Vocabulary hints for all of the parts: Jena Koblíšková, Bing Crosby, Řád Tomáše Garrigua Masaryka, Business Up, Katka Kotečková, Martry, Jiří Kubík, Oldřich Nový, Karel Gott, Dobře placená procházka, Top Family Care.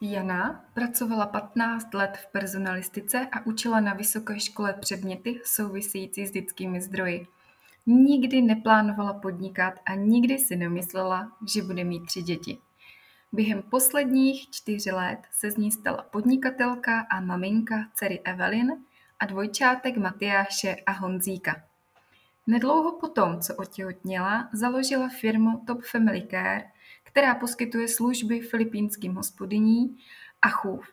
Jana pracovala 15 let v personalistice a učila na vysoké škole předměty související s lidskými zdroji. Nikdy neplánovala podnikat a nikdy si nemyslela, že bude mít 3 děti. Během posledních 4 let se z ní stala podnikatelka a maminka dcery Evelyn a dvojčátek Matyáše a Honzíka. Nedlouho potom, co otěhotněla, založila firmu Top Family Care, která poskytuje služby filipínským hospodyní a chův.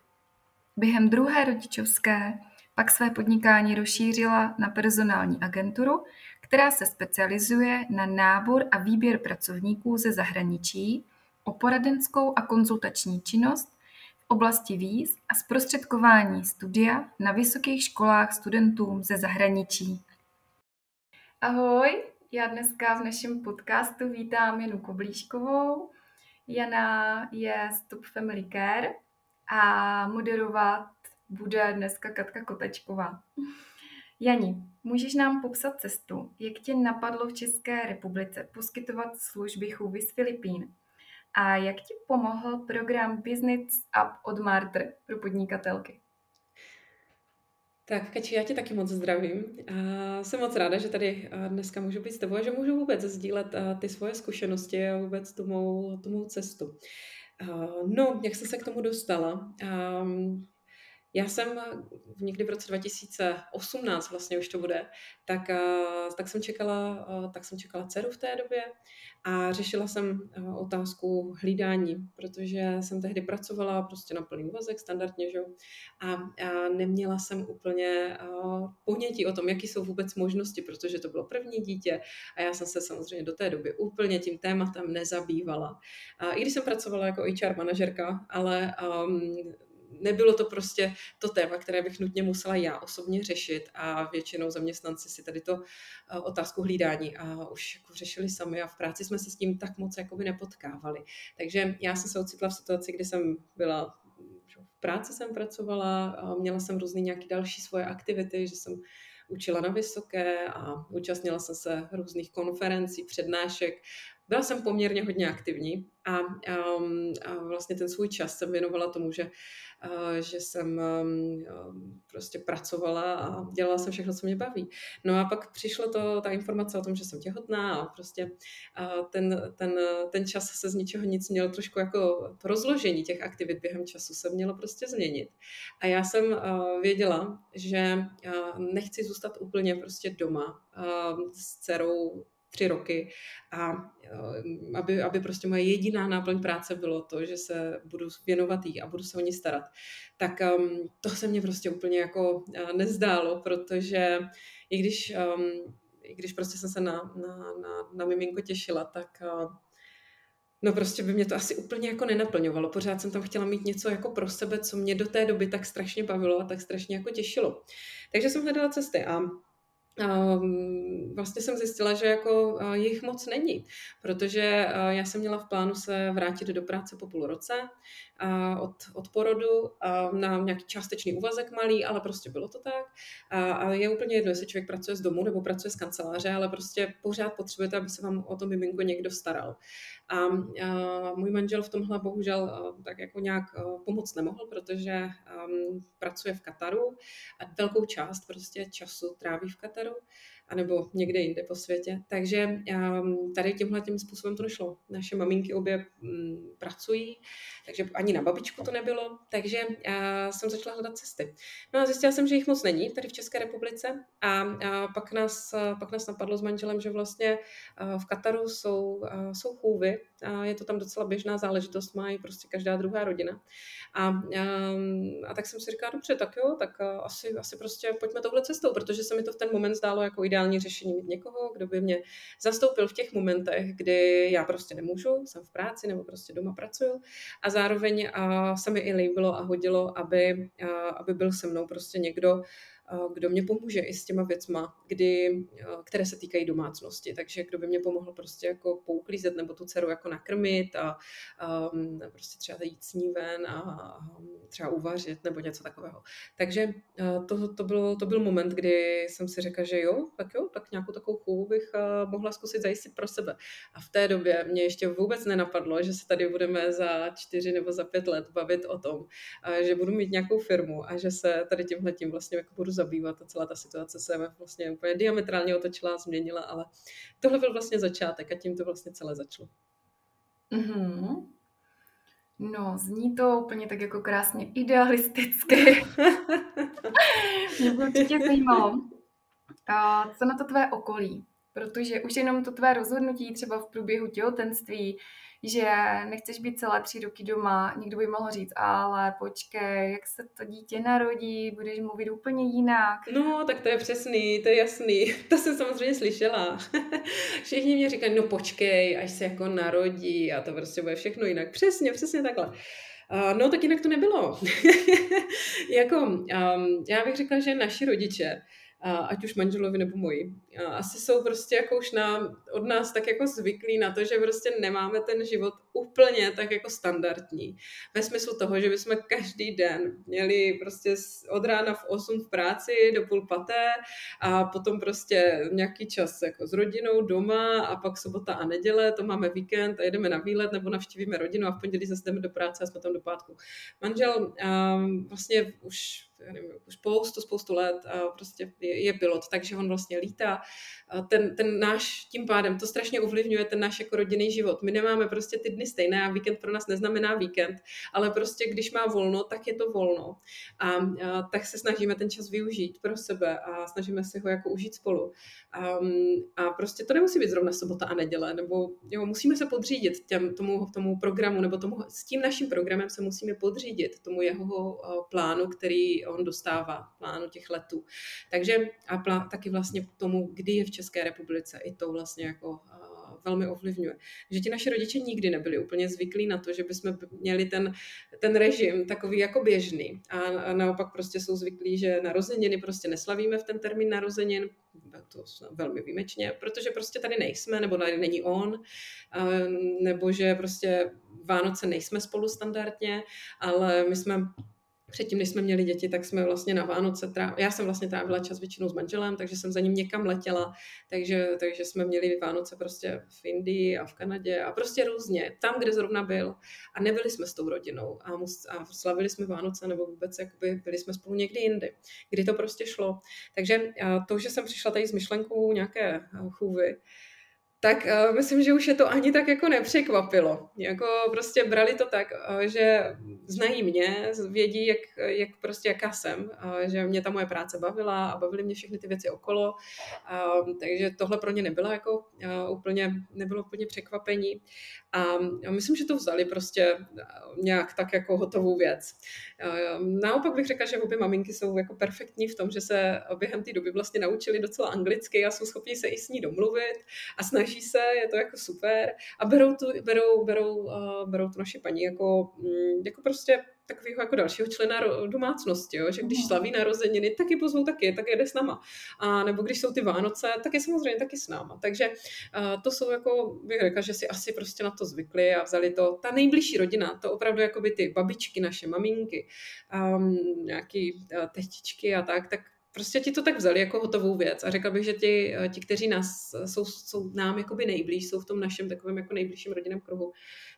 Během druhé rodičovské pak své podnikání rozšířila na personální agenturu, která se specializuje na nábor a výběr pracovníků ze zahraničí, o poradenskou a konzultační činnost v oblasti víz a zprostředkování studia na vysokých školách studentům ze zahraničí. Ahoj, já dneska v našem podcastu vítám Jenu Koblíškovou. Jana je z Top Family Care a moderovat bude dneska Katka Kotečková. Jani, můžeš nám popsat cestu, jak tě napadlo v České republice poskytovat služby chůvy z Filipín a jak ti pomohl program Business Up od Martry pro podnikatelky? Tak, Kači, já tě taky moc zdravím. Jsem moc ráda, že tady dneska můžu být s tebou a že můžu vůbec sdílet ty svoje zkušenosti a vůbec tu mou cestu. No, jak jsem se k tomu dostala? Já jsem někdy v roce 2018, vlastně už to bude, tak jsem čekala dceru v té době a řešila jsem otázku hlídání, protože jsem tehdy pracovala prostě na plný úvazek, standardně, že? A neměla jsem úplně ponětí o tom, jaký jsou vůbec možnosti, protože to bylo první dítě a já jsem se samozřejmě do té doby úplně tím tématem nezabývala. I když jsem pracovala jako HR manažerka, ale nebylo to prostě to téma, které bych nutně musela já osobně řešit a většinou zaměstnanci si tady to otázku hlídání a už jako řešili sami a v práci jsme se s tím tak moc jakoby nepotkávali. Takže já jsem se ocitla v situaci, kdy jsem byla, v práci jsem pracovala, a měla jsem různé nějaké další svoje aktivity, že jsem učila na vysoké a účastnila jsem se různých konferencí, přednášek. Byla jsem poměrně hodně aktivní a vlastně ten svůj čas jsem věnovala tomu, že jsem prostě pracovala a dělala jsem všechno, co mě baví. No a pak přišla ta informace o tom, že jsem těhotná a prostě ten čas se z ničeho nic měl trošku jako to rozložení těch aktivit během času se mělo prostě změnit. A já jsem věděla, že nechci zůstat úplně prostě doma s dcerou 3 roky a aby prostě moje jediná náplň práce bylo to, že se budu věnovat jí a budu se o ní starat. Tak to se mě prostě úplně jako nezdálo, protože i když prostě jsem se na miminko těšila, tak no prostě by mě to asi úplně jako nenaplňovalo. Pořád jsem tam chtěla mít něco jako pro sebe, co mě do té doby tak strašně bavilo a tak strašně jako těšilo. Takže jsem hledala cesty a vlastně jsem zjistila, že jako jich moc není, protože já jsem měla v plánu se vrátit do práce po půl roce od porodu na nějaký částečný úvazek malý, ale prostě bylo to tak a je úplně jedno, jestli člověk pracuje z domu nebo pracuje z kanceláře, ale prostě pořád potřebujete, aby se vám o to miminko někdo staral. A můj manžel v tomhle bohužel tak jako nějak pomoct nemohl, protože pracuje v Kataru a velkou část prostě času tráví v Kataru anebo někde jinde po světě. Takže tady tímhletím způsobem to nešlo. Naše maminky obě pracují, takže ani na babičku to nebylo, takže jsem začala hledat cesty. No a zjistila jsem, že jich moc není tady v České republice a pak nás napadlo s manželem, že vlastně v Kataru jsou chůvy, a je to tam docela běžná záležitost, má i prostě každá druhá rodina. A tak jsem si říkala, dobře, tak jo, tak asi prostě pojďme touhle cestou, protože se mi to v ten moment zdálo jako ideální řešení mít někoho, kdo by mě zastoupil v těch momentech, kdy já prostě nemůžu, jsem v práci nebo prostě doma pracuju a zároveň se mi i líbilo a hodilo, aby byl se mnou prostě někdo, kdo mě pomůže i s těma věcma, které se týkají domácnosti. Takže kdo by mě pomohl prostě jako pouklízet nebo tu dceru jako nakrmit a prostě třeba jít s ní ven a třeba uvařit nebo něco takového. Takže to byl moment, kdy jsem si řekla, že jo, tak nějakou takovou chůvu bych mohla zkusit zajistit pro sebe. A v té době mě ještě vůbec nenapadlo, že se tady budeme za 4 nebo za 5 let bavit o tom, že budu mít nějakou firmu a že se tady tímhletím vlastně jako budu zabývat a celá ta situace se vlastně úplně diametrálně otočila a změnila, ale tohle byl vlastně začátek a tím to vlastně celé začalo. Mm-hmm. No, zní to úplně tak jako krásně idealisticky. Mě by určitě zajímalo, co na to tvé okolí, protože už jenom to tvé rozhodnutí třeba v průběhu těhotenství, že nechceš být celé 3 roky doma, někdo by mohl říct, ale počkej, jak se to dítě narodí, budeš mluvit úplně jinak. No, tak to je přesný, to je jasný. To jsem samozřejmě slyšela. Všichni mě říkají, no počkej, až se jako narodí a to prostě bude všechno jinak. Přesně takhle. No, tak jinak to nebylo. Já bych řekla, že naši rodiče, ať už manželovi nebo moji. Asi jsou prostě jako už od nás tak jako zvyklí na to, že prostě nemáme ten život úplně tak jako standardní. Ve smyslu toho, že bychom každý den měli prostě od rána v 8 v práci do 17:30 a potom prostě nějaký čas jako s rodinou doma a pak sobota a neděle, to máme víkend a jedeme na výlet nebo navštívíme rodinu a v pondělí zase jdeme do práce a jsme tam do pátku. Manžel vlastně už spoustu let prostě je pilot, takže on vlastně lítá. Ten náš, tím pádem, to strašně ovlivňuje ten náš jako rodinný život. My nemáme prostě ty dny stejné a víkend pro nás neznamená víkend, ale prostě když má volno, tak je to volno. A tak se snažíme ten čas využít pro sebe a snažíme se ho jako užít spolu. A prostě to nemusí být zrovna sobota a neděle, nebo jo, musíme se podřídit tomu programu, nebo s tím naším programem se musíme podřídit tomu jeho plánu, který on dostává, plánu těch letů. Takže taky vlastně tomu, kdy je v České republice, i to vlastně jako velmi ovlivňuje. Že ti naši rodiče nikdy nebyli úplně zvyklí na to, že bychom měli ten režim takový jako běžný. A naopak prostě jsou zvyklí, že narozeniny prostě neslavíme v ten termín narozenin, to velmi výjimečně, protože prostě tady nejsme, nebo tady není on, nebo že prostě Vánoce nejsme spolu standardně, ale my jsme... Předtím, než jsme měli děti, tak jsme vlastně na Vánoce, já jsem vlastně trávila čas většinou s manželem, takže jsem za ním někam letěla, takže jsme měli Vánoce prostě v Indii a v Kanadě a prostě různě, tam, kde zrovna byl a nebyli jsme s tou rodinou a slavili jsme Vánoce nebo vůbec jakoby byli jsme spolu někdy jindy, kdy to prostě šlo. Takže to, že jsem přišla tady s myšlenkou nějaké chůvy, tak myslím, že už je to ani tak jako nepřekvapilo. Jako prostě brali to tak, že znají mě, vědí, jak prostě jaká jsem, že mě ta moje práce bavila a bavily mě všechny ty věci okolo, takže tohle pro ně nebylo úplně překvapení. A myslím, že to vzali prostě nějak tak jako hotovou věc. Naopak bych řekla, že obě maminky jsou jako perfektní v tom, že se během té doby vlastně naučili docela anglicky a jsou schopni se i s ní domluvit a snaží se, je to jako super a berou tu naši paní jako prostě takového jako dalšího člena domácnosti, jo? Že když slaví narozeniny, tak je pozvou taky, tak jede s náma. A nebo když jsou ty Vánoce, tak je samozřejmě taky s náma. Takže to jsou jako, bych řekla, že si asi prostě na to zvykli a vzali to. Ta nejbližší rodina, to opravdu jako by ty babičky, naše maminky, nějaký tetičky a tak prostě ti to tak vzali jako hotovou věc. A řekla bych, že ti kteří nás jsou nám jakoby nejblíž, jsou v tom našem takovém jako nejbližším rodinném kruhu,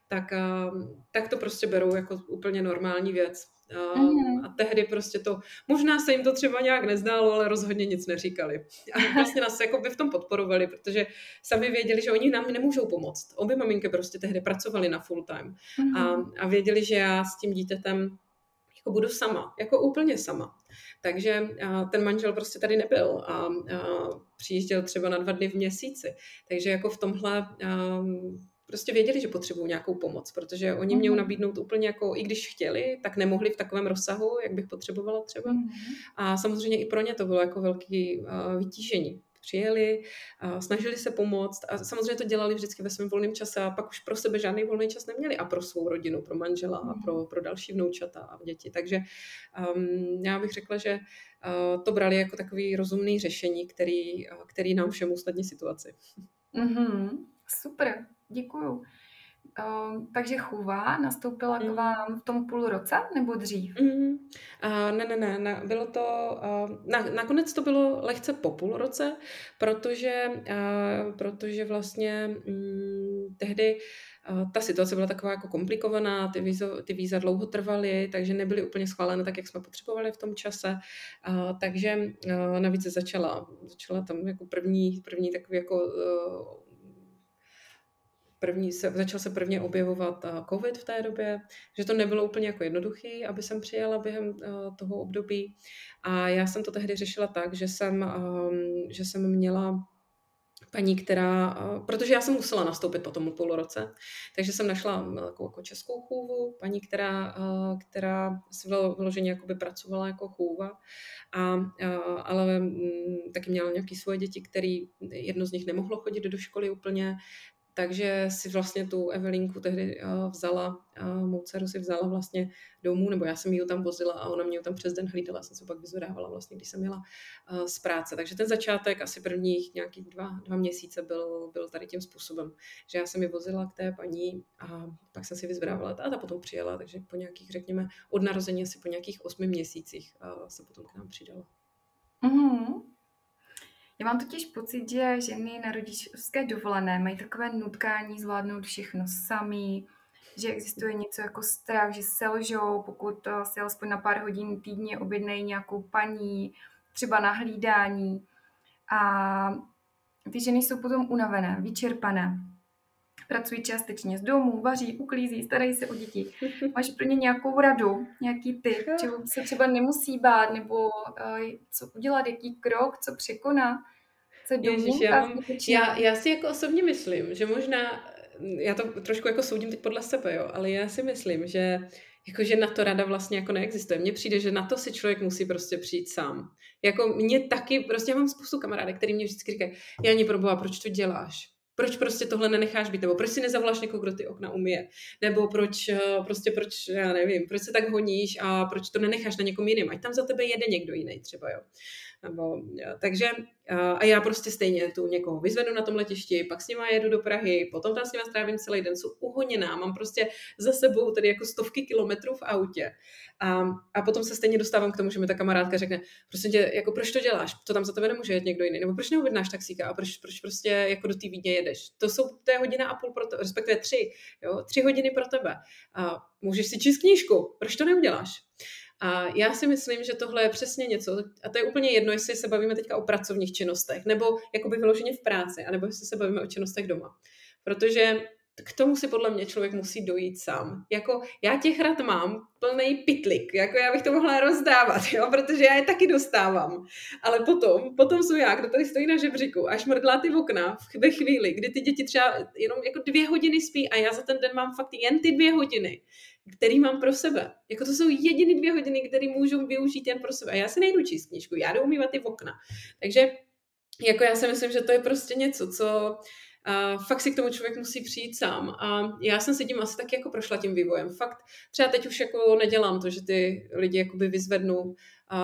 tak to prostě berou jako úplně normální věc. A tehdy prostě to, možná se jim to třeba nějak nezdálo, ale rozhodně nic neříkali. A vlastně nás jako by v tom podporovali, protože sami věděli, že oni nám nemůžou pomoct. Obě maminky prostě tehdy pracovali na full time. A věděli, že já s tím dítětem jako budu sama, jako úplně sama. Takže ten manžel prostě tady nebyl a přijížděl třeba na 2 dny v měsíci. Takže jako v tomhle... Prostě věděli, že potřebují nějakou pomoc, protože oni měli nabídnout úplně jako, i když chtěli, tak nemohli v takovém rozsahu, jak bych potřebovala třeba. A samozřejmě i pro ně to bylo jako velký vytížení. Přijeli, snažili se pomoct a samozřejmě to dělali vždycky ve svém volném čase a pak už pro sebe žádný volný čas neměli a pro svou rodinu, pro manžela a pro další vnoučata a děti. Takže já bych řekla, že to brali jako takový rozumný řešení, který nám všem usnadní situaci. Super. Děkuju. Takže chůva nastoupila k vám v tom půl roce nebo dřív? Ne, bylo to, nakonec to bylo lehce po půl roce, protože vlastně tehdy ta situace byla taková jako komplikovaná, ty víza dlouho trvaly, takže nebyly úplně schválené tak, jak jsme potřebovali v tom čase, takže navíc začala tam jako první takový jako začal se prvně objevovat covid v té době, že to nebylo úplně jako jednoduchý, aby jsem přijela během toho období. A já jsem to tehdy řešila tak, že jsem měla paní, která, protože já jsem musela nastoupit po tom půlroce, takže jsem našla takovou jako českou chůvu, paní, která si vyloženě jakoby pracovala jako chůva, ale taky měla nějaký svoje děti, který jedno z nich nemohlo chodit do školy úplně. Takže si vlastně tu Evelinku tehdy mou dceru si vzala vlastně domů, nebo já jsem ji tam vozila a ona mě tam přes den hlídala, jsem se pak vyzvedávala vlastně, když jsem jela z práce. Takže ten začátek asi prvních nějakých 2 měsíce byl tady tím způsobem, že já jsem ji vozila k té paní a pak jsem si vyzvedávala a ta potom přijela, takže po nějakých, řekněme, od narození asi po nějakých 8 měsících se potom k nám přidala. Já mám totiž pocit, že ženy na rodičovské dovolené mají takové nutkání zvládnout všechno sami, že existuje něco jako strach, že selžou, pokud si alespoň na pár hodin týdně objednají nějakou paní, třeba na hlídání. A ty ženy jsou potom unavené, vyčerpané. Pracují částečně z domu, vaří, uklízí, starají se o děti. Máš pro ně nějakou radu, nějaký tip, čeho se třeba nemusí bát, nebo co udělat, jaký krok, co překonat, co domů. Já si jako osobně myslím, že možná, já to trošku jako soudím teď podle sebe, jo, ale já si myslím, že jakože na to rada vlastně jako neexistuje. Mně přijde, že na to si člověk musí prostě přijít sám. Jako mě taky, prostě já mám spoustu kamarádek, který mě vždycky říkají, Jani, proboha, proč to děláš? Proč prostě tohle nenecháš být, nebo proč si nezavoláš někoho, kdo ty okna umije, nebo proč, já nevím, proč se tak honíš a proč to nenecháš na někom jiným, ať tam za tebe jede někdo jiný třeba, jo. Nebo, takže a já prostě stejně tu někoho vyzvedu na tom letišti, pak s nima jedu do Prahy, potom tam s nima strávím celý den, jsou uhoněná, mám prostě za sebou tady jako stovky kilometrů v autě. A potom se stejně dostávám k tomu, že mi ta kamarádka řekne, prostě tě, jako proč to děláš, to tam za tebe nemůže jet někdo jiný, nebo proč neobjednáš taxíka a proč prostě jako do té Vídně jedeš. To je hodina a půl pro tebe, respektive 3, jo, 3 hodiny pro tebe. A můžeš si číst knížku, proč to neuděláš? A já si myslím, že tohle je přesně něco, a to je úplně jedno, jestli se bavíme teďka o pracovních činnostech, nebo jakoby vyloženě v práci, anebo jestli se bavíme o činnostech doma. Protože k tomu si podle mě člověk musí dojít sám. Jako já těch rad mám plnej pytlik, jako já bych to mohla rozdávat, jo, protože já je taky dostávám. Ale potom jsou já, kdo tady stojí na žebříku a šmrdlá ty okna ve chvíli, kdy ty děti třeba jenom jako 2 hodiny spí a já za ten den mám fakt jen ty 2 hodiny, který mám pro sebe. Jako to jsou jediné 2 hodiny, které můžu využít jen pro sebe. A já si nejdu číst knížku, já jdu umývat ty okna. Takže jako já si myslím, že to je prostě něco, co fakt si k tomu člověk musí přijít sám. A já jsem se tím asi taky jako prošla tím vývojem. Fakt třeba teď už jako nedělám to, že ty lidi jakoby vyzvednu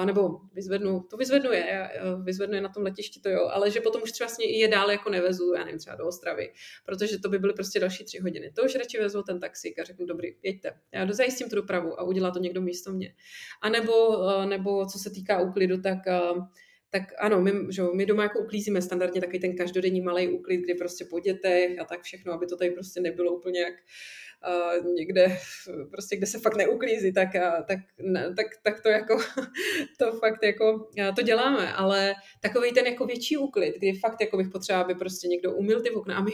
nebo vyzvednu je na tom letišti, to jo, ale že potom už třeba s ní i je dál jako nevezu, já nevím, třeba do Ostravy, protože to by byly prostě další 3 hodiny. To už radši vezmu ten taxík a řeknu, dobrý, jeďte, já dozajistím tu dopravu a udělá to někdo místo mě. A nebo co se týká úklidu, tak ano, my doma jako uklízíme standardně taky ten každodenní malej úklid, kdy prostě po dětech a tak všechno, aby to tady prostě nebylo úplně jak někde, prostě kde se fakt neuklízí, tak to jako, to fakt jako, to děláme, ale takovej ten jako větší úklid, kdy fakt jako bych potřeba, aby prostě někdo umyl ty okna a my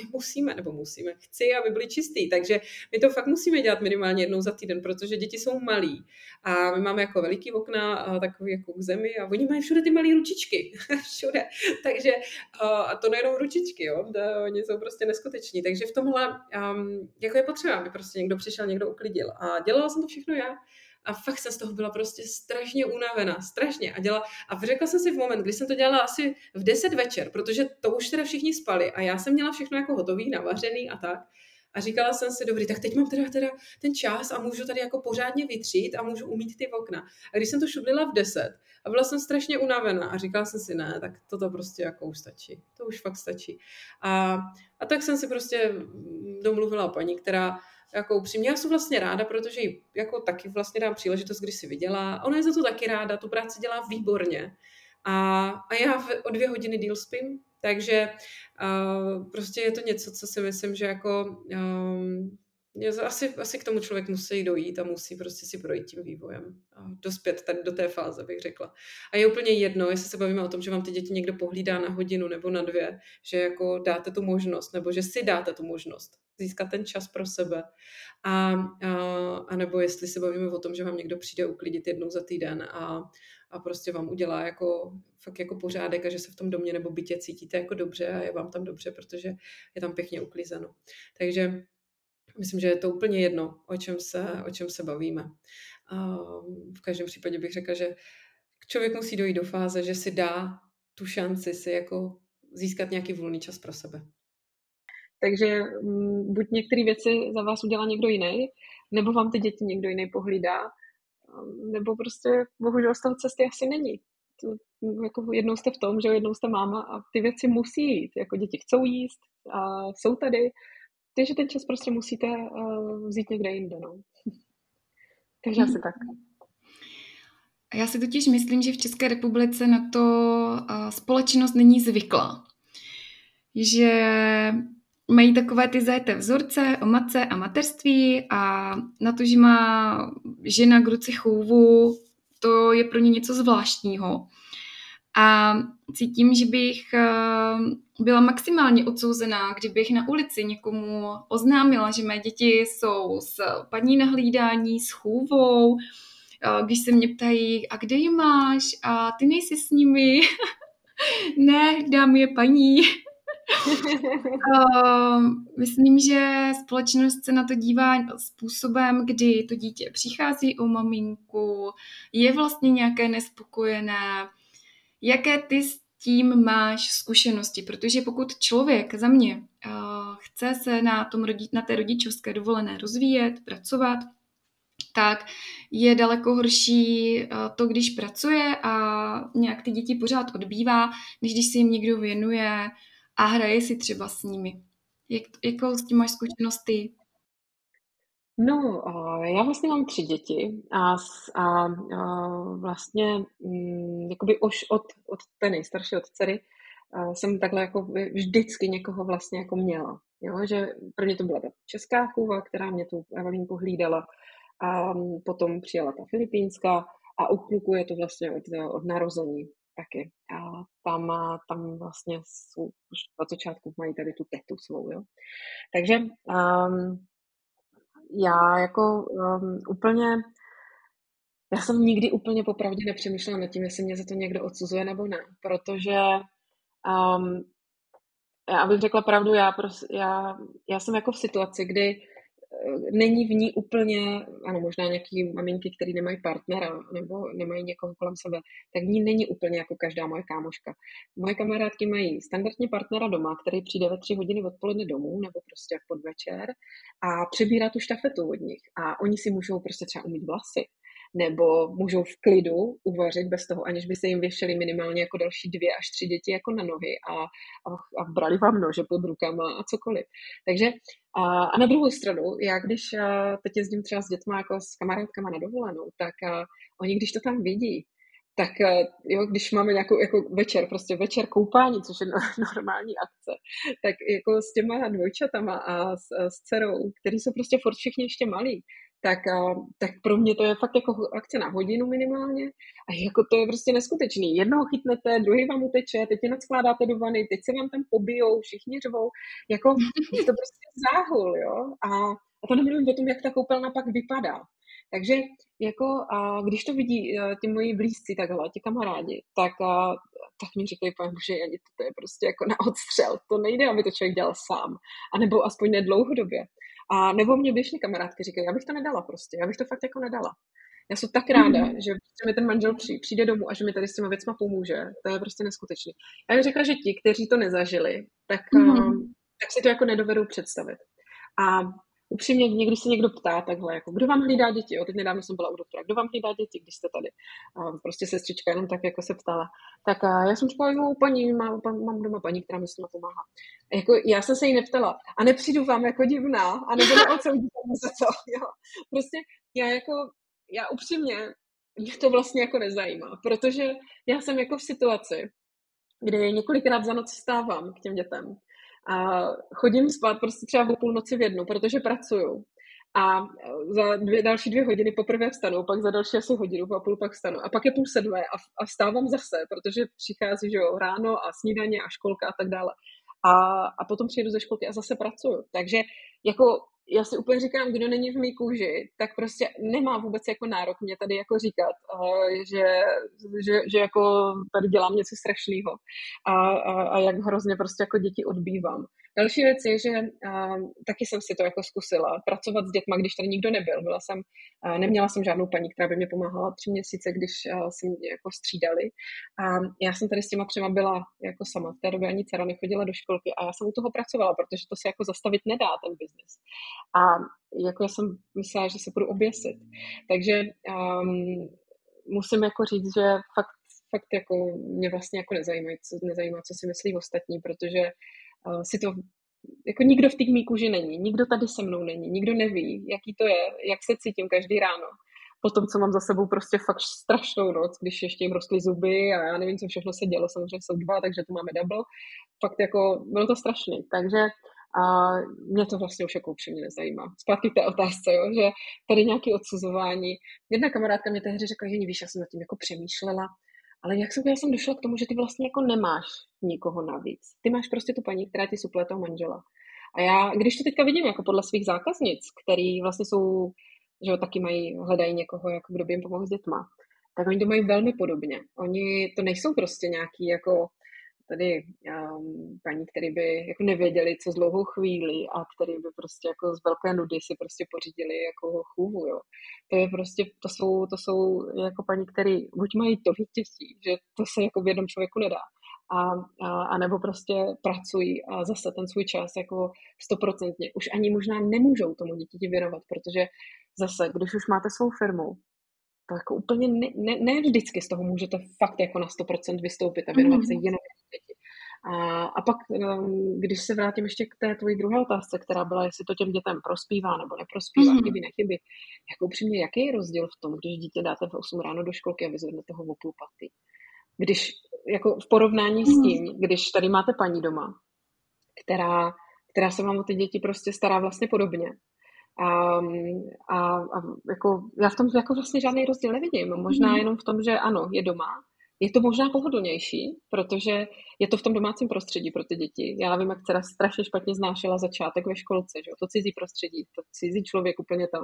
chci, aby byli čistý, takže my to fakt musíme dělat minimálně jednou za týden, protože děti jsou malí a my máme jako veliký okna, takový jako k zemi a oni mají všude ty malý ručičky, všude, takže a to nejenom ručičky, jo, oni jsou prostě neskuteční, takže v tomhle jako je potřeba, aby prostě někdo přišel, někdo uklidil. A dělala jsem to všechno já. A fakt jsem z toho byla prostě strašně unavená, strašně. A řekla jsem si v moment, kdy jsem to dělala asi v 10 večer, protože to už teda všichni spali a já jsem měla všechno jako hotový, navařený a tak. A říkala jsem si, dobrý, tak teď mám teda ten čas a můžu tady jako pořádně vytřít a můžu umýt ty okna. A když jsem to šudlila v 10 a byla jsem strašně unavená a říkala jsem si, ne, tak toto prostě jako už stačí. To už fakt stačí. A tak jsem si prostě domluvila paní, která jako upřímně, já jsem vlastně ráda, protože jí jako taky vlastně dám příležitost, když si vydělá. Ona je za to taky ráda, tu práci dělá výborně. A já o 2 hodiny díl spím. Takže prostě je to něco, co si myslím, že jako asi k tomu člověk musí dojít a musí prostě si projít tím vývojem a dospět tady do té fáze, bych řekla. A je úplně jedno, jestli se bavíme o tom, že vám ty děti někdo pohlídá na hodinu nebo na 2, že jako dáte tu možnost, nebo že si dáte tu možnost získat ten čas pro sebe. A nebo jestli se bavíme o tom, že vám někdo přijde uklidit jednou za týden a prostě vám udělá jako fakt jako pořádek a že se v tom domě nebo bytě cítíte jako dobře a je vám tam dobře, protože je tam pěkně uklizeno. Takže myslím, že je to úplně jedno, o čem se bavíme. V každém případě bych řekla, že člověk musí dojít do fáze, že si dá tu šanci si jako získat nějaký volný čas pro sebe. Takže buď některé věci za vás udělá někdo jiný, nebo vám ty děti někdo jiný pohlídá, nebo prostě bohužel z toho cesty asi není. Jako jednou jste v tom, že jednou jste máma a ty věci musí jít, jako děti chcou jíst a jsou tady, takže ten čas prostě musíte vzít někde jinde, no. Takže asi tak. Já si totiž myslím, že v České republice na to společnost není zvyklá. Že mají takové ty zajeté vzorce o matce a mateřství a na to, že má žena k ruce chůvu, to je pro ně něco zvláštního. A cítím, že bych byla maximálně odsouzená, kdybych na ulici někomu oznámila, že mé děti jsou s paní na hlídání, s chůvou, když se mě ptají, a kde je máš? A ty nejsi s nimi? Ne, dám je paní. Myslím, že společnost se na to dívá způsobem, kdy to dítě přichází o maminku, je vlastně nějaké nespokojené. Jaké ty s tím máš zkušenosti? Protože pokud člověk za mě chce se na té rodičovské dovolené rozvíjet, pracovat, tak je daleko horší to, když pracuje a nějak ty děti pořád odbývá, než když se jim někdo věnuje a hraje si třeba s nimi. Jakou s tím máš zkušenosti? No, já vlastně mám 3 děti a vlastně jakoby už od té nejstarší, od dcery, jsem takhle jako vždycky někoho vlastně jako měla. Jo? Že prvně to byla ta česká chůva, která mě tu Evelínku hlídala a potom přijela ta filipínská a u kluku je to vlastně od narození taky. A tam vlastně už od začátku mají tady tu tetu svou. Jo? Takže já jako já jsem nikdy úplně popravdě nepřemýšlela nad tím, jestli mě za to někdo odsuzuje nebo ne, protože abych řekla pravdu, já jsem jako v situaci, kdy není v ní úplně, ano, možná nějaký maminky, který nemají partnera nebo nemají někoho kolem sebe, tak v ní není úplně jako každá moje kámoška. Moje kamarádky mají standardně partnera doma, který přijde ve 3 hodiny odpoledne domů nebo prostě v podvečer a přebírá tu štafetu od nich a oni si můžou prostě třeba umýt vlasy nebo můžou v klidu uvařit bez toho, aniž by se jim věšely minimálně jako další 2 až 3 děti jako na nohy a brali vám nože pod rukama a cokoliv. Takže a na druhou stranu, já když teď jezdím třeba s dětma jako s kamarádkama na dovolenou, tak oni když to tam vidí, tak jo, když máme nějakou jako večer koupání, což je normální akce, tak jako s těma dvojčatama a s dcerou, který jsou prostě furt všichni ještě malí, tak pro mě to je fakt jako akce na hodinu minimálně a jako to je prostě neskutečný. Jednoho chytnete, druhý vám uteče, teď je nadskládáte do vany, teď se vám tam pobijou, všichni řvou, jako to prostě záhul, jo. A to nemluvím o tom, jak ta koupelna pak vypadá. Takže jako, když to vidí ti moji blízci takhle, ti kamarádi, tak mi říkají, že to je prostě jako na odstřel, to nejde, aby to člověk dělal sám, anebo aspoň ne dlouhodobě. A nebo mě běžně kamarádky říkají, já bych to nedala prostě, já bych to fakt jako nedala. Já jsem tak ráda, že mi ten manžel přijde domů a že mi tady s těma věcma pomůže, to je prostě neskutečný. Já bych řekla, že ti, kteří to nezažili, tak si to jako nedovedou představit. A upřímně, někdy se někdo ptá takhle, jako, kdo vám hlídá děti? Jo, teď nedávno jsem byla u doktora, kdo vám hlídá děti, když jste tady? Prostě sestřička jenom tak jako se ptala. Tak já jsem říkala, jo, paní, mám doma paní, která mi s tím pomáhá. Jako, já jsem se jí neptala. A nepřijdu vám jako divná, a nebudu odsoudit za to. Jo. Prostě já upřímně, mě to vlastně jako nezajímá, protože já jsem jako v situaci, kdy několikrát za noc vstávám k těm dětem. A chodím spát prostě třeba o půlnoci v 1, protože pracuju. A za další 2 hodiny poprvé vstanu, pak za další asi hodinu a půl pak vstanu. A pak je 6:30 a vstávám zase, protože přichází, že jo, ráno a snídaně a školka a tak dále. A potom přijedu ze školky a zase pracuju. Takže jako já si úplně říkám, kdo není v mý kůži, tak prostě nemá vůbec jako nárok mě tady jako říkat, že jako tady dělám něco strašného a jak hrozně prostě jako děti odbývám. Další věc je, že taky jsem si to jako zkusila, pracovat s dětma, když tady nikdo nebyl. Neměla jsem žádnou paní, která by mě pomáhala 3 měsíce, když se mě jako střídali. A já jsem tady s těma 3 byla jako sama. V té době ani dcera nechodila do školky a já jsem u toho pracovala, protože to se jako zastavit nedá ten biznis. A jako já jsem myslela, že se budu oběsit. Takže musím jako říct, že fakt jako mě vlastně jako nezajímá, co si myslí ostatní, protože si to, jako nikdo v té mý kůži není, nikdo tady se mnou není, nikdo neví, jaký to je, jak se cítím každý ráno. Potom, co mám za sebou prostě fakt strašnou noc, když ještě jim rostly zuby a já nevím, co všechno se dělo, samozřejmě jsou 2, takže tu máme double. Fakt jako, bylo to strašný, takže mě to vlastně už jako upřímně nezajímá. Zpátky k té otázce, jo, že tady nějaké odsuzování. Jedna kamarádka mě tehdy řekla, že víš, já jsem nad tím jako přemýšlela, ale já jsem došla k tomu, že ty vlastně jako nemáš nikoho navíc. Ty máš prostě tu paní, která ti supluje toho manžela. A já, když to teďka vidím jako podle svých zákaznic, který vlastně jsou, že jo, taky hledají někoho, jako kdo by jim pomohl s dětma, tak oni to mají velmi podobně. Oni to nejsou prostě nějaký jako tady paní, který by jako nevěděli, co z dlouhou chvíli a který by prostě jako z velké nudy si prostě pořídili jako chůvu, jo. To je prostě, to jsou jako paní, které buď mají to vítězství, že to se jako v jednom člověku nedá, a nebo prostě pracují a zase ten svůj čas jako 100%. Už ani možná nemůžou tomu dítěti věnovat, protože zase, když už máte svou firmu, to jako úplně ne vždycky z toho můžete fakt jako na 100% vystoupit a věnovat se jenom děti. A pak, když se vrátím ještě k té tvojí druhé otázce, která byla, jestli to těm dětem prospívá nebo neprospívá, chybí, nechybí. Jako upřímně, jaký je rozdíl v tom, když dítě dáte v 8 ráno do školky a vyzvednete ho o půl páté? Když, jako v porovnání s tím, když tady máte paní doma, která se vám o ty děti prostě stará vlastně podobně, a jako, já v tom jako vlastně žádný rozdíl nevidím. Možná jenom v tom, že ano, je doma. Je to možná pohodlnější, protože je to v tom domácím prostředí pro ty děti. Já vím, jak dcera strašně špatně znášela začátek ve školce, že? To cizí prostředí, to cizí člověk úplně tam.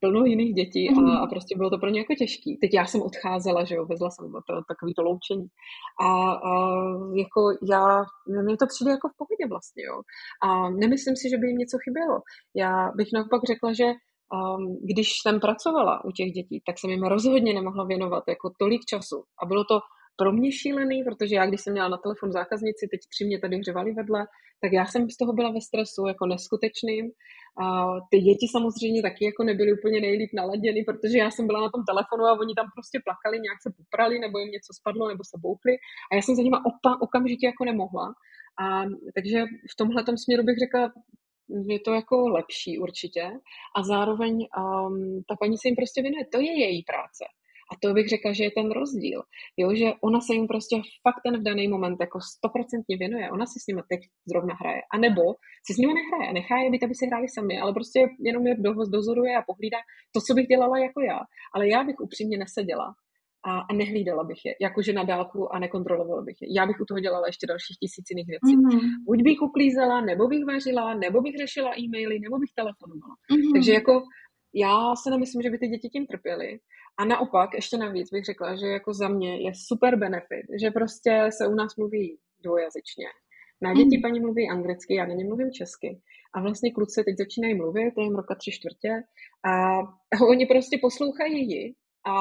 Plno jiných dětí a prostě bylo to pro ně jako těžký. Teď já jsem odcházela, že jo, vezla jsem takový to loučení. A jako mně to přijde jako v pohodě vlastně, jo. A nemyslím si, že by jim něco chybělo. Já bych naopak řekla, že když jsem pracovala u těch dětí, tak jsem jim rozhodně nemohla věnovat jako tolik času. A bylo to pro mě šílený, protože já, když jsem měla na telefon zákaznici, teď 3 mě tady hřevali vedle, tak já jsem z toho byla ve stresu jako neskutečným. A ty děti samozřejmě taky jako nebyly úplně nejlíp naladěny, protože já jsem byla na tom telefonu a oni tam prostě plakali, nějak se poprali, nebo jim něco spadlo, nebo se bouchli. A já jsem za nima okamžitě jako nemohla. A takže v tomhletom směru bych řekla, je to jako lepší určitě. A zároveň ta paní se jim prostě věnuje, to je její práce. A to bych řekla, že je ten rozdíl. Jo, že ona se jim prostě fakt ten v daný moment jako 100% věnuje. Ona si s nimi teď zrovna hraje. A nebo si s nimi nehraje. Nechá je být, aby si hráli sami, ale prostě jenom je dozoruje a pohlídá to, co bych dělala jako já. Ale já bych upřímně neseděla a nehlídala bych je, jakože na dálku a nekontrolovala bych je. Já bych u toho dělala ještě dalších 1000 jiných věcí. Mm-hmm. Buď bych uklízela, nebo bych vařila, nebo bych řešila e-maily, nebo bych telefonovala. Mm-hmm. Takže jako já se nemyslím, že by ty děti tím trpěly. A naopak, ještě navíc bych řekla, že jako za mě je super benefit, že prostě se u nás mluví dvojazyčně. Na děti paní mluví anglicky, já na ně mluvím česky. A vlastně kluci teď začínají mluvit, je jim roka 3/4 a oni prostě poslouchají ji a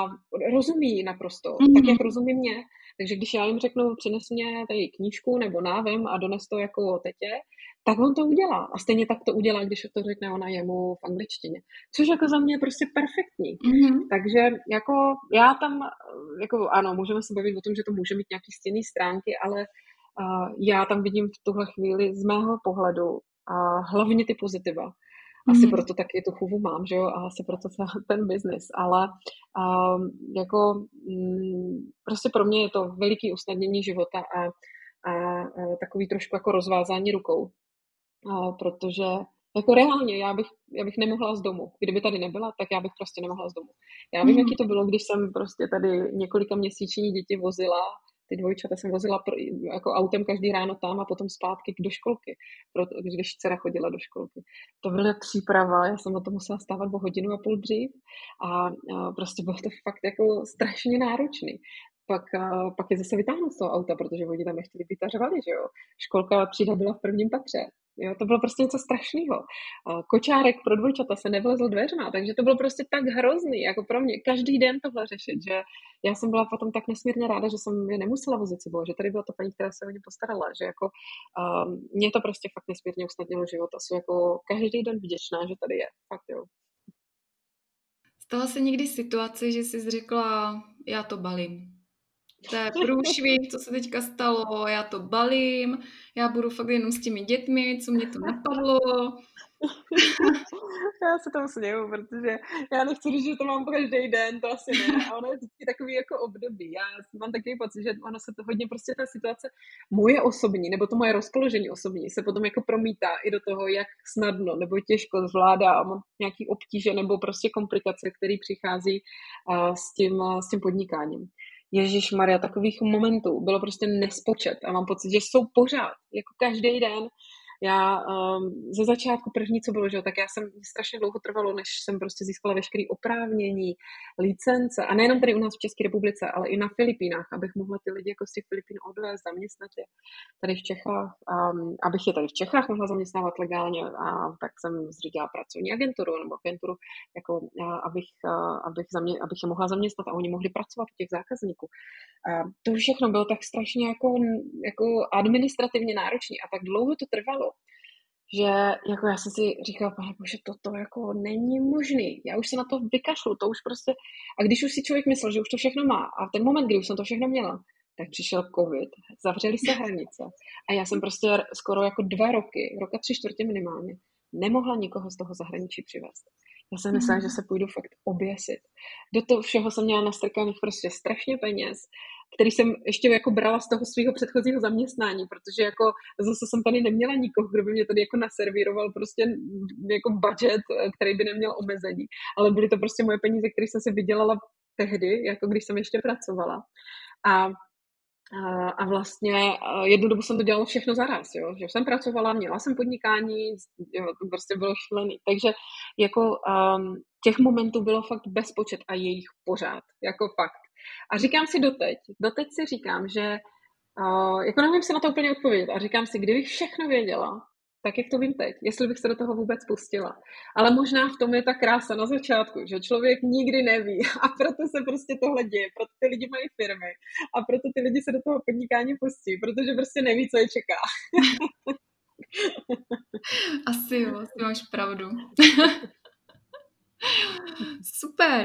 rozumí naprosto, tak jak rozumí mě. Takže když já jim řeknu, přines mě tady knížku nebo návem a dones to jako tetě, tak on to udělá. A stejně tak to udělá, když to řekne ona jemu v angličtině. Což jako za mě je prostě perfektní. Mm-hmm. Takže jako já tam, jako ano, můžeme se bavit o tom, že to může mít nějaký stěnný stránky, ale já tam vidím v tuhle chvíli z mého pohledu hlavně ty pozitiva. Asi proto taky tu chůvu mám, že jo, a asi proto ten biznis, ale prostě pro mě je to veliký usnadnění života a takový trošku jako rozvázání rukou, protože jako reálně já bych nemohla z domu, kdyby tady nebyla, tak já bych prostě nemohla z domu. Já vím, jaký to bylo, když jsem prostě tady několika měsíční děti vozila. Ty dvojčata jsem vozila jako autem každý ráno tam a potom zpátky do školky, když dcera chodila do školky. To byla příprava, já jsem o to musela stávat o 1.5 hodiny dřív a prostě bylo to fakt jako strašně náročný. Pak je zase vytáhnout z toho auta, protože oni tam nechtěli být a řvali, že jo. Školka třída byla v 1. patře. Jo, to bylo prostě něco strašného. Kočárek pro dvojčata se nevlezl dveřma, takže to bylo prostě tak hrozný, jako pro mě. Každý den tohle řešit, že já jsem byla potom tak nesmírně ráda, že jsem je nemusela vozit sebou, že tady byla to paní, která se o ně postarala, že jako mě to prostě fakt nesmírně usnadnilo život a jsem jako každý den vděčná, že tady je. Fakt jo. Stala se někdy situace, že jsi řekla, já to balím. To je průšvih, co se teďka stalo, já to balím, já budu fakt jenom s těmi dětmi, co mě to napadlo. Já se tam směju, protože já nechci říct, že to mám každý den, to asi ne. A ono je vždycky takový jako období. Já mám takový pocit, že ono se to hodně prostě ta situace moje osobní, nebo to moje rozpoložení osobní se potom jako promítá i do toho, jak snadno nebo těžko zvládám nějaký obtíže nebo prostě komplikace, které přichází s tím podnikáním. Ježišmarja, takových momentů bylo prostě nespočet a mám pocit, že jsou pořád, jako každý den. Já ze začátku první, co bylo, že, tak já jsem strašně dlouho trvalo, než jsem prostě získala veškeré oprávnění, licence a nejenom tady u nás v České republice, ale i na Filipínách, abych mohla ty lidi jako z těch Filipín odvést, zaměstnat je tady v Čechách, abych je tady v Čechách mohla zaměstnávat legálně a tak jsem zřídila pracovní agenturu nebo agenturu, jako, abych je mohla zaměstnat a oni mohli pracovat u těch zákazníků. To všechno bylo tak strašně jako administrativně náročné a tak dlouho to trvalo, že jako já jsem si říkala, pane bože, toto jako není možný, já už se na to vykašlu, to už prostě, a když už si člověk myslel, že už to všechno má a v ten moment, kdy už jsem to všechno měla, tak přišel covid, zavřeli se hranice a já jsem prostě skoro jako 2 roky, roka 3/4 minimálně, nemohla nikoho z toho zahraničí přivést. Já jsem myslela, že se půjdu fakt oběsit. Do toho všeho jsem měla nastrkaných prostě strašně peněz, který jsem ještě jako brala z toho svého předchozího zaměstnání, protože jako zase jsem tady neměla nikoho, kdo by mě tady jako naservíroval prostě jako budget, který by neměl omezení. Ale byly to prostě moje peníze, které jsem si vydělala tehdy, jako když jsem ještě pracovala. A vlastně jednu dobu jsem to dělala všechno zaraz, jo? Že jsem pracovala, měla jsem podnikání, jo, to prostě bylo šlený. Takže jako těch momentů bylo fakt bezpočet a jejich pořád, jako fakt. A říkám si doteď si říkám, že jako nevím si na to úplně odpovědět a říkám si, kdybych všechno věděla, tak jak to vím teď, jestli bych se do toho vůbec pustila. Ale možná v tom je ta krása na začátku, že člověk nikdy neví a proto se prostě tohle děje, proto ty lidi mají firmy a proto ty lidi se do toho podnikání pustí, protože prostě neví, co je čeká. Asi jo, asi máš pravdu. Super.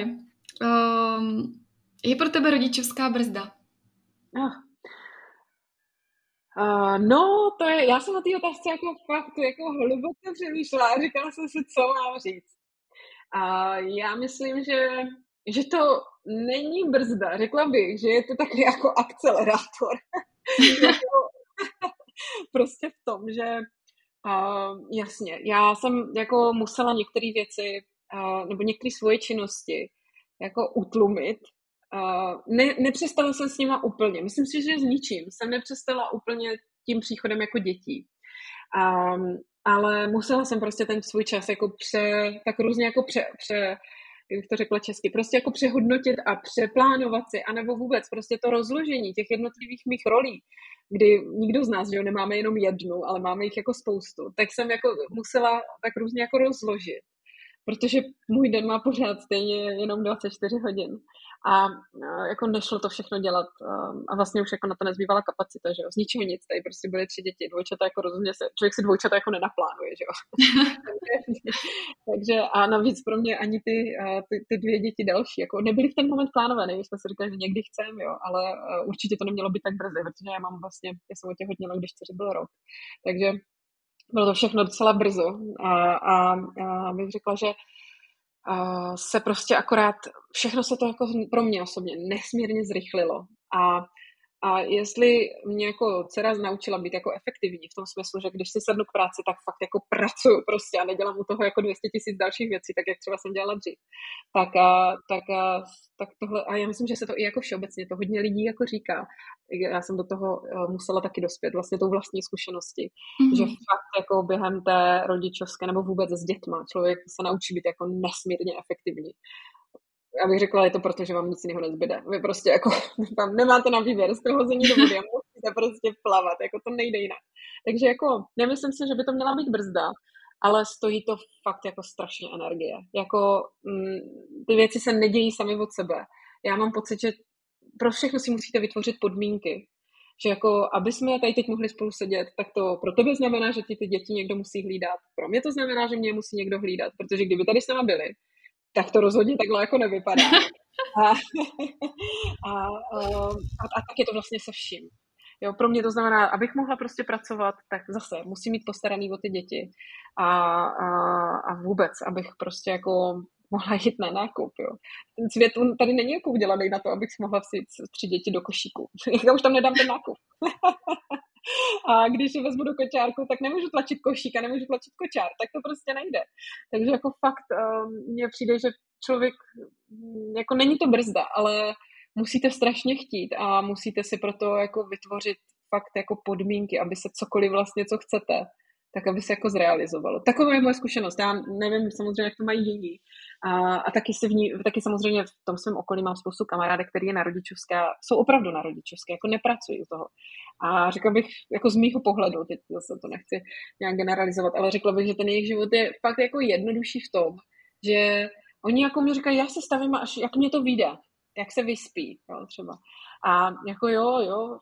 Je pro tebe rodičovská brzda? No, to je, já jsem na té otázce jako hluboce přemýšlela a říkala jsem si, co mám říct. Já myslím, že to není brzda. Řekla bych, že je to takový jako akcelerátor. Prostě v tom, že jasně, já jsem jako musela některé věci nebo některé svoje činnosti jako utlumit. Nepřestala jsem s nima úplně. Myslím si, že s ničím jsem nepřestala úplně tím příchodem jako dětí. Ale musela jsem prostě ten svůj čas jako jak bych to řekla česky, prostě jako přehodnotit a přeplánovat si, anebo vůbec prostě to rozložení těch jednotlivých mých rolí, kdy nikdo z nás, že jo, nemáme jenom jednu, ale máme jich jako spoustu, tak jsem jako musela tak různě jako rozložit. Protože můj den má pořád stejně jenom 24 hodin. A jako nešlo to všechno dělat a vlastně už jako na to nezbývala kapacita, že jo, z ničeho nic, tady prostě byly 3 děti, dvojčata jako rozhodně se, člověk si dvojčata jako nenaplánuje, že jo. Takže a navíc pro mě ani ty 2 děti další, jako nebyly v ten moment plánované, my jsme si říkali, že někdy chcem, jo, ale určitě to nemělo být tak brzy, protože já mám vlastně, já jsem otěhotněla, když 4 byl rok, takže bylo to všechno docela brzo a bych řekla, že se prostě akorát, všechno se to jako pro mě osobně nesmírně zrychlilo a jestli mě jako dcera naučila být jako efektivní v tom smyslu, že když si sednu k práci, tak fakt jako pracuju prostě a nedělám u toho jako 200 000 dalších věcí, tak jak třeba jsem dělala dřív, tak tohle, a já myslím, že se to i jako všeobecně, to hodně lidí jako říká, já jsem do toho musela taky dospět vlastně tou vlastní zkušenosti, že fakt jako během té rodičovské nebo vůbec s dětma člověk se naučí být jako nesmírně efektivní. Já bych řekla, je to proto, že vám nic jiného nezbyde. Vy prostě jako tam nemáte na výběr z toho hození do vody a musíte prostě plavat, jako to nejde jinak. Takže jako nemyslím si, že by to měla být brzda, ale stojí to fakt jako strašně energie. Jako ty věci se nedějí sami od sebe. Já mám pocit, že pro všechno si musíte vytvořit podmínky. Že jako, aby jsme tady teď mohli spolu sedět, tak to pro tebe znamená, že ty děti někdo musí hlídat. Pro mě to znamená, že mě musí někdo hlídat, protože kdyby tady s náma byli, tak to rozhodně takhle jako nevypadá. A tak je to vlastně se vším. Jo, pro mě to znamená, abych mohla prostě pracovat, tak zase musím mít postaraný o ty děti. A vůbec, abych prostě jako mohla jít na nákup. Jo. Ten svět tady není jako udělaný na to, abych si mohla vzít 3 děti do košíku. Já už tam nedám ten nákup. A když ji vezmu do kočárku, tak nemůžu tlačit košík a nemůžu tlačit kočár, tak to prostě nejde. Takže jako fakt mně přijde, že člověk, jako není to brzda, ale musíte strašně chtít a musíte si proto jako vytvořit fakt jako podmínky, aby se cokoliv vlastně, co chcete, tak aby se jako zrealizovalo. Taková je moje zkušenost. Já nevím samozřejmě, jak to mají jiní. A taky samozřejmě v tom svém okolí mám spoustu kamarádek, který je na rodičovské, jsou opravdu na rodičovské, jako nepracují u toho. A řekla bych, jako z mýho pohledu, teď zase to nechci nějak generalizovat, ale řekla bych, že ten jejich život je fakt jako jednodušší v tom, že oni jako mi říkají, já se stavím, až jak mě to vyjde, jak se vyspí, jo, třeba. A jako jo,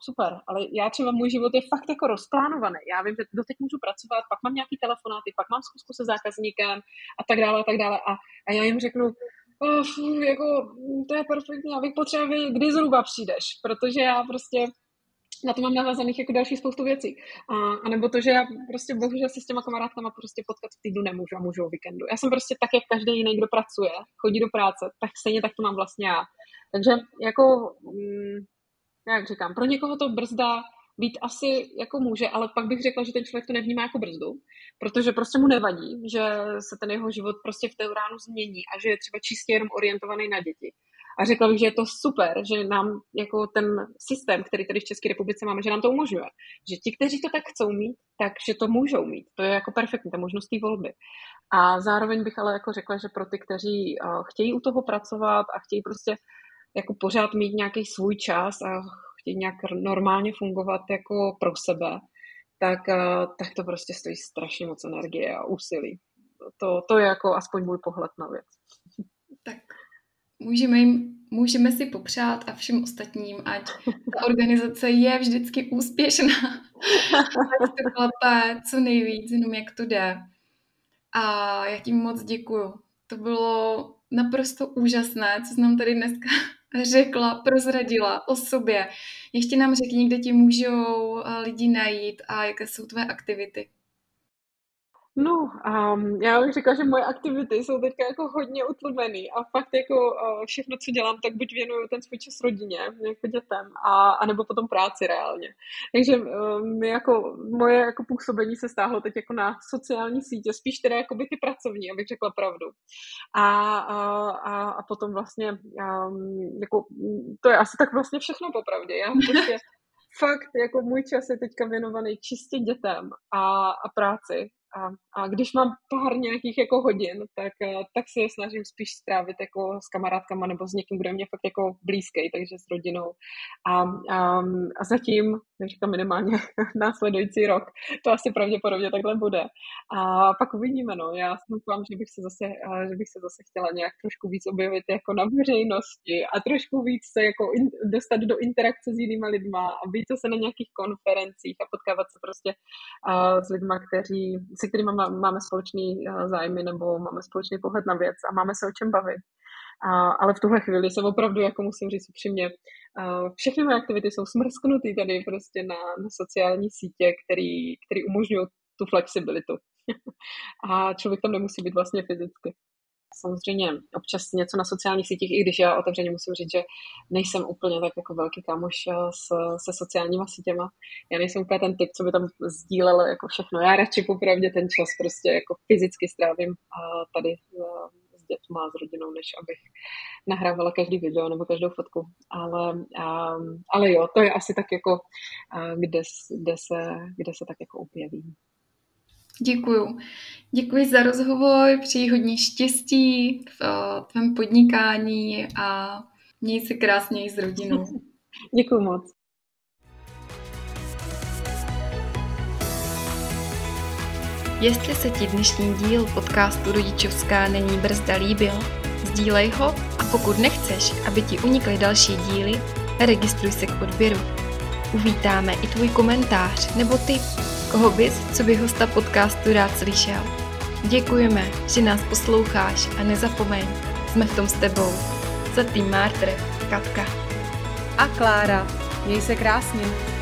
super, ale já třeba můj život je fakt jako rozplánovaný. Já vím, že doteď můžu pracovat, pak mám nějaký telefonáty, pak mám zkusku se zákazníkem a tak dále. A já jim řeknu, jako to je perfektní, já bych potřeboval, kdy zhruba přijdeš, protože já prostě na to mám navázaných jako další spoustu věcí. A nebo to, že já prostě bohužel se s těma kamarádkama prostě potkat v týdnu nemůžu a můžu o víkendu. Já jsem prostě tak, jak každý jiný, kdo pracuje, chodí do práce, tak stejně tak to mám vlastně já. Takže jako, jak říkám, pro někoho to brzda být asi jako může, ale pak bych řekla, že ten člověk to nevnímá jako brzdu, protože prostě mu nevadí, že se ten jeho život prostě v té ránu změní a že je třeba čistě jenom orientovaný na děti. A řekla bych, že je to super, že nám jako ten systém, který tady v České republice máme, že nám to umožňuje. Že ti, kteří to tak chcou mít, takže to můžou mít. To je jako perfektní, ta možnost té volby. A zároveň bych ale jako řekla, že pro ty, kteří chtějí u toho pracovat a chtějí prostě jako pořád mít nějaký svůj čas a chtějí nějak normálně fungovat jako pro sebe, tak to prostě stojí strašně moc energie a úsilí. To je jako aspoň můj pohled na věc. Tak můžeme si popřát a všem ostatním, ať ta organizace je vždycky úspěšná. Ať to klape co nejvíc, jenom jak to jde. A já ti moc děkuju. To bylo naprosto úžasné, co jsi nám tady dneska řekla, prozradila o sobě. Ještě nám řekni, kde ti můžou lidi najít a jaké jsou tvé aktivity. No, já bych řekla, že moje aktivity jsou teďka jako hodně utlumený a fakt jako všechno, co dělám, tak buď věnuju ten svůj čas rodině, jako dětem, anebo potom práci reálně. Takže moje jako působení se stáhlo teď jako na sociální sítě, spíš teda jako by ty pracovní, abych řekla pravdu. A potom vlastně, jako, to je asi tak vlastně všechno popravdě. Já prostě fakt, jako můj čas je teďka věnovaný čistě dětem a práci. A když mám pár nějakých jako hodin, tak se snažím spíš strávit jako s kamarádkama nebo s někým, kdo je mě fakt jako blízký, takže s rodinou. A zatím, jak říkám, minimálně následující rok, to asi pravděpodobně takhle bude. A pak uvidíme, no. Já doufám, že bych se zase chtěla nějak trošku víc objevit jako na veřejnosti a trošku víc se jako dostat do interakce s jinýma lidma a být zase na nějakých konferencích a potkávat se prostě s lidma, se kterými máme společný zájmy nebo máme společný pohled na věc a máme se o čem bavit. Ale v tuhle chvíli se opravdu, jako musím říct upřímně, všechny moje aktivity jsou smrsknutý tady prostě na sociální sítě, který umožňují tu flexibilitu. A člověk tam nemusí být vlastně fyzicky. Samozřejmě občas něco na sociálních sítích, i když já otevřeně musím říct, že nejsem úplně tak jako velký kámoš se sociálníma sítěma. Já nejsem úplně ten typ, co by tam sdílel jako všechno. Já radši popravdě ten čas prostě jako fyzicky strávím tady s dětma, s rodinou, než abych nahrávala každý video nebo každou fotku. Ale jo, to je asi tak jako, kde se tak jako objevím. Děkuji za rozhovor, přeji hodně štěstí v tvém podnikání a měj se krásně i s rodinou. Děkuji moc. Jestli se ti dnešní díl podcastu Rodičovská není brzda líbil, sdílej ho a pokud nechceš, aby ti unikly další díly, registruj se k odběru. Uvítáme i tvůj komentář nebo tip. Koho bys, co by hosta podcastu rád slyšel. Děkujeme, že nás posloucháš a nezapomeň, jsme v tom s tebou. Za tým Martry, Katka a Klára. Měj se krásně.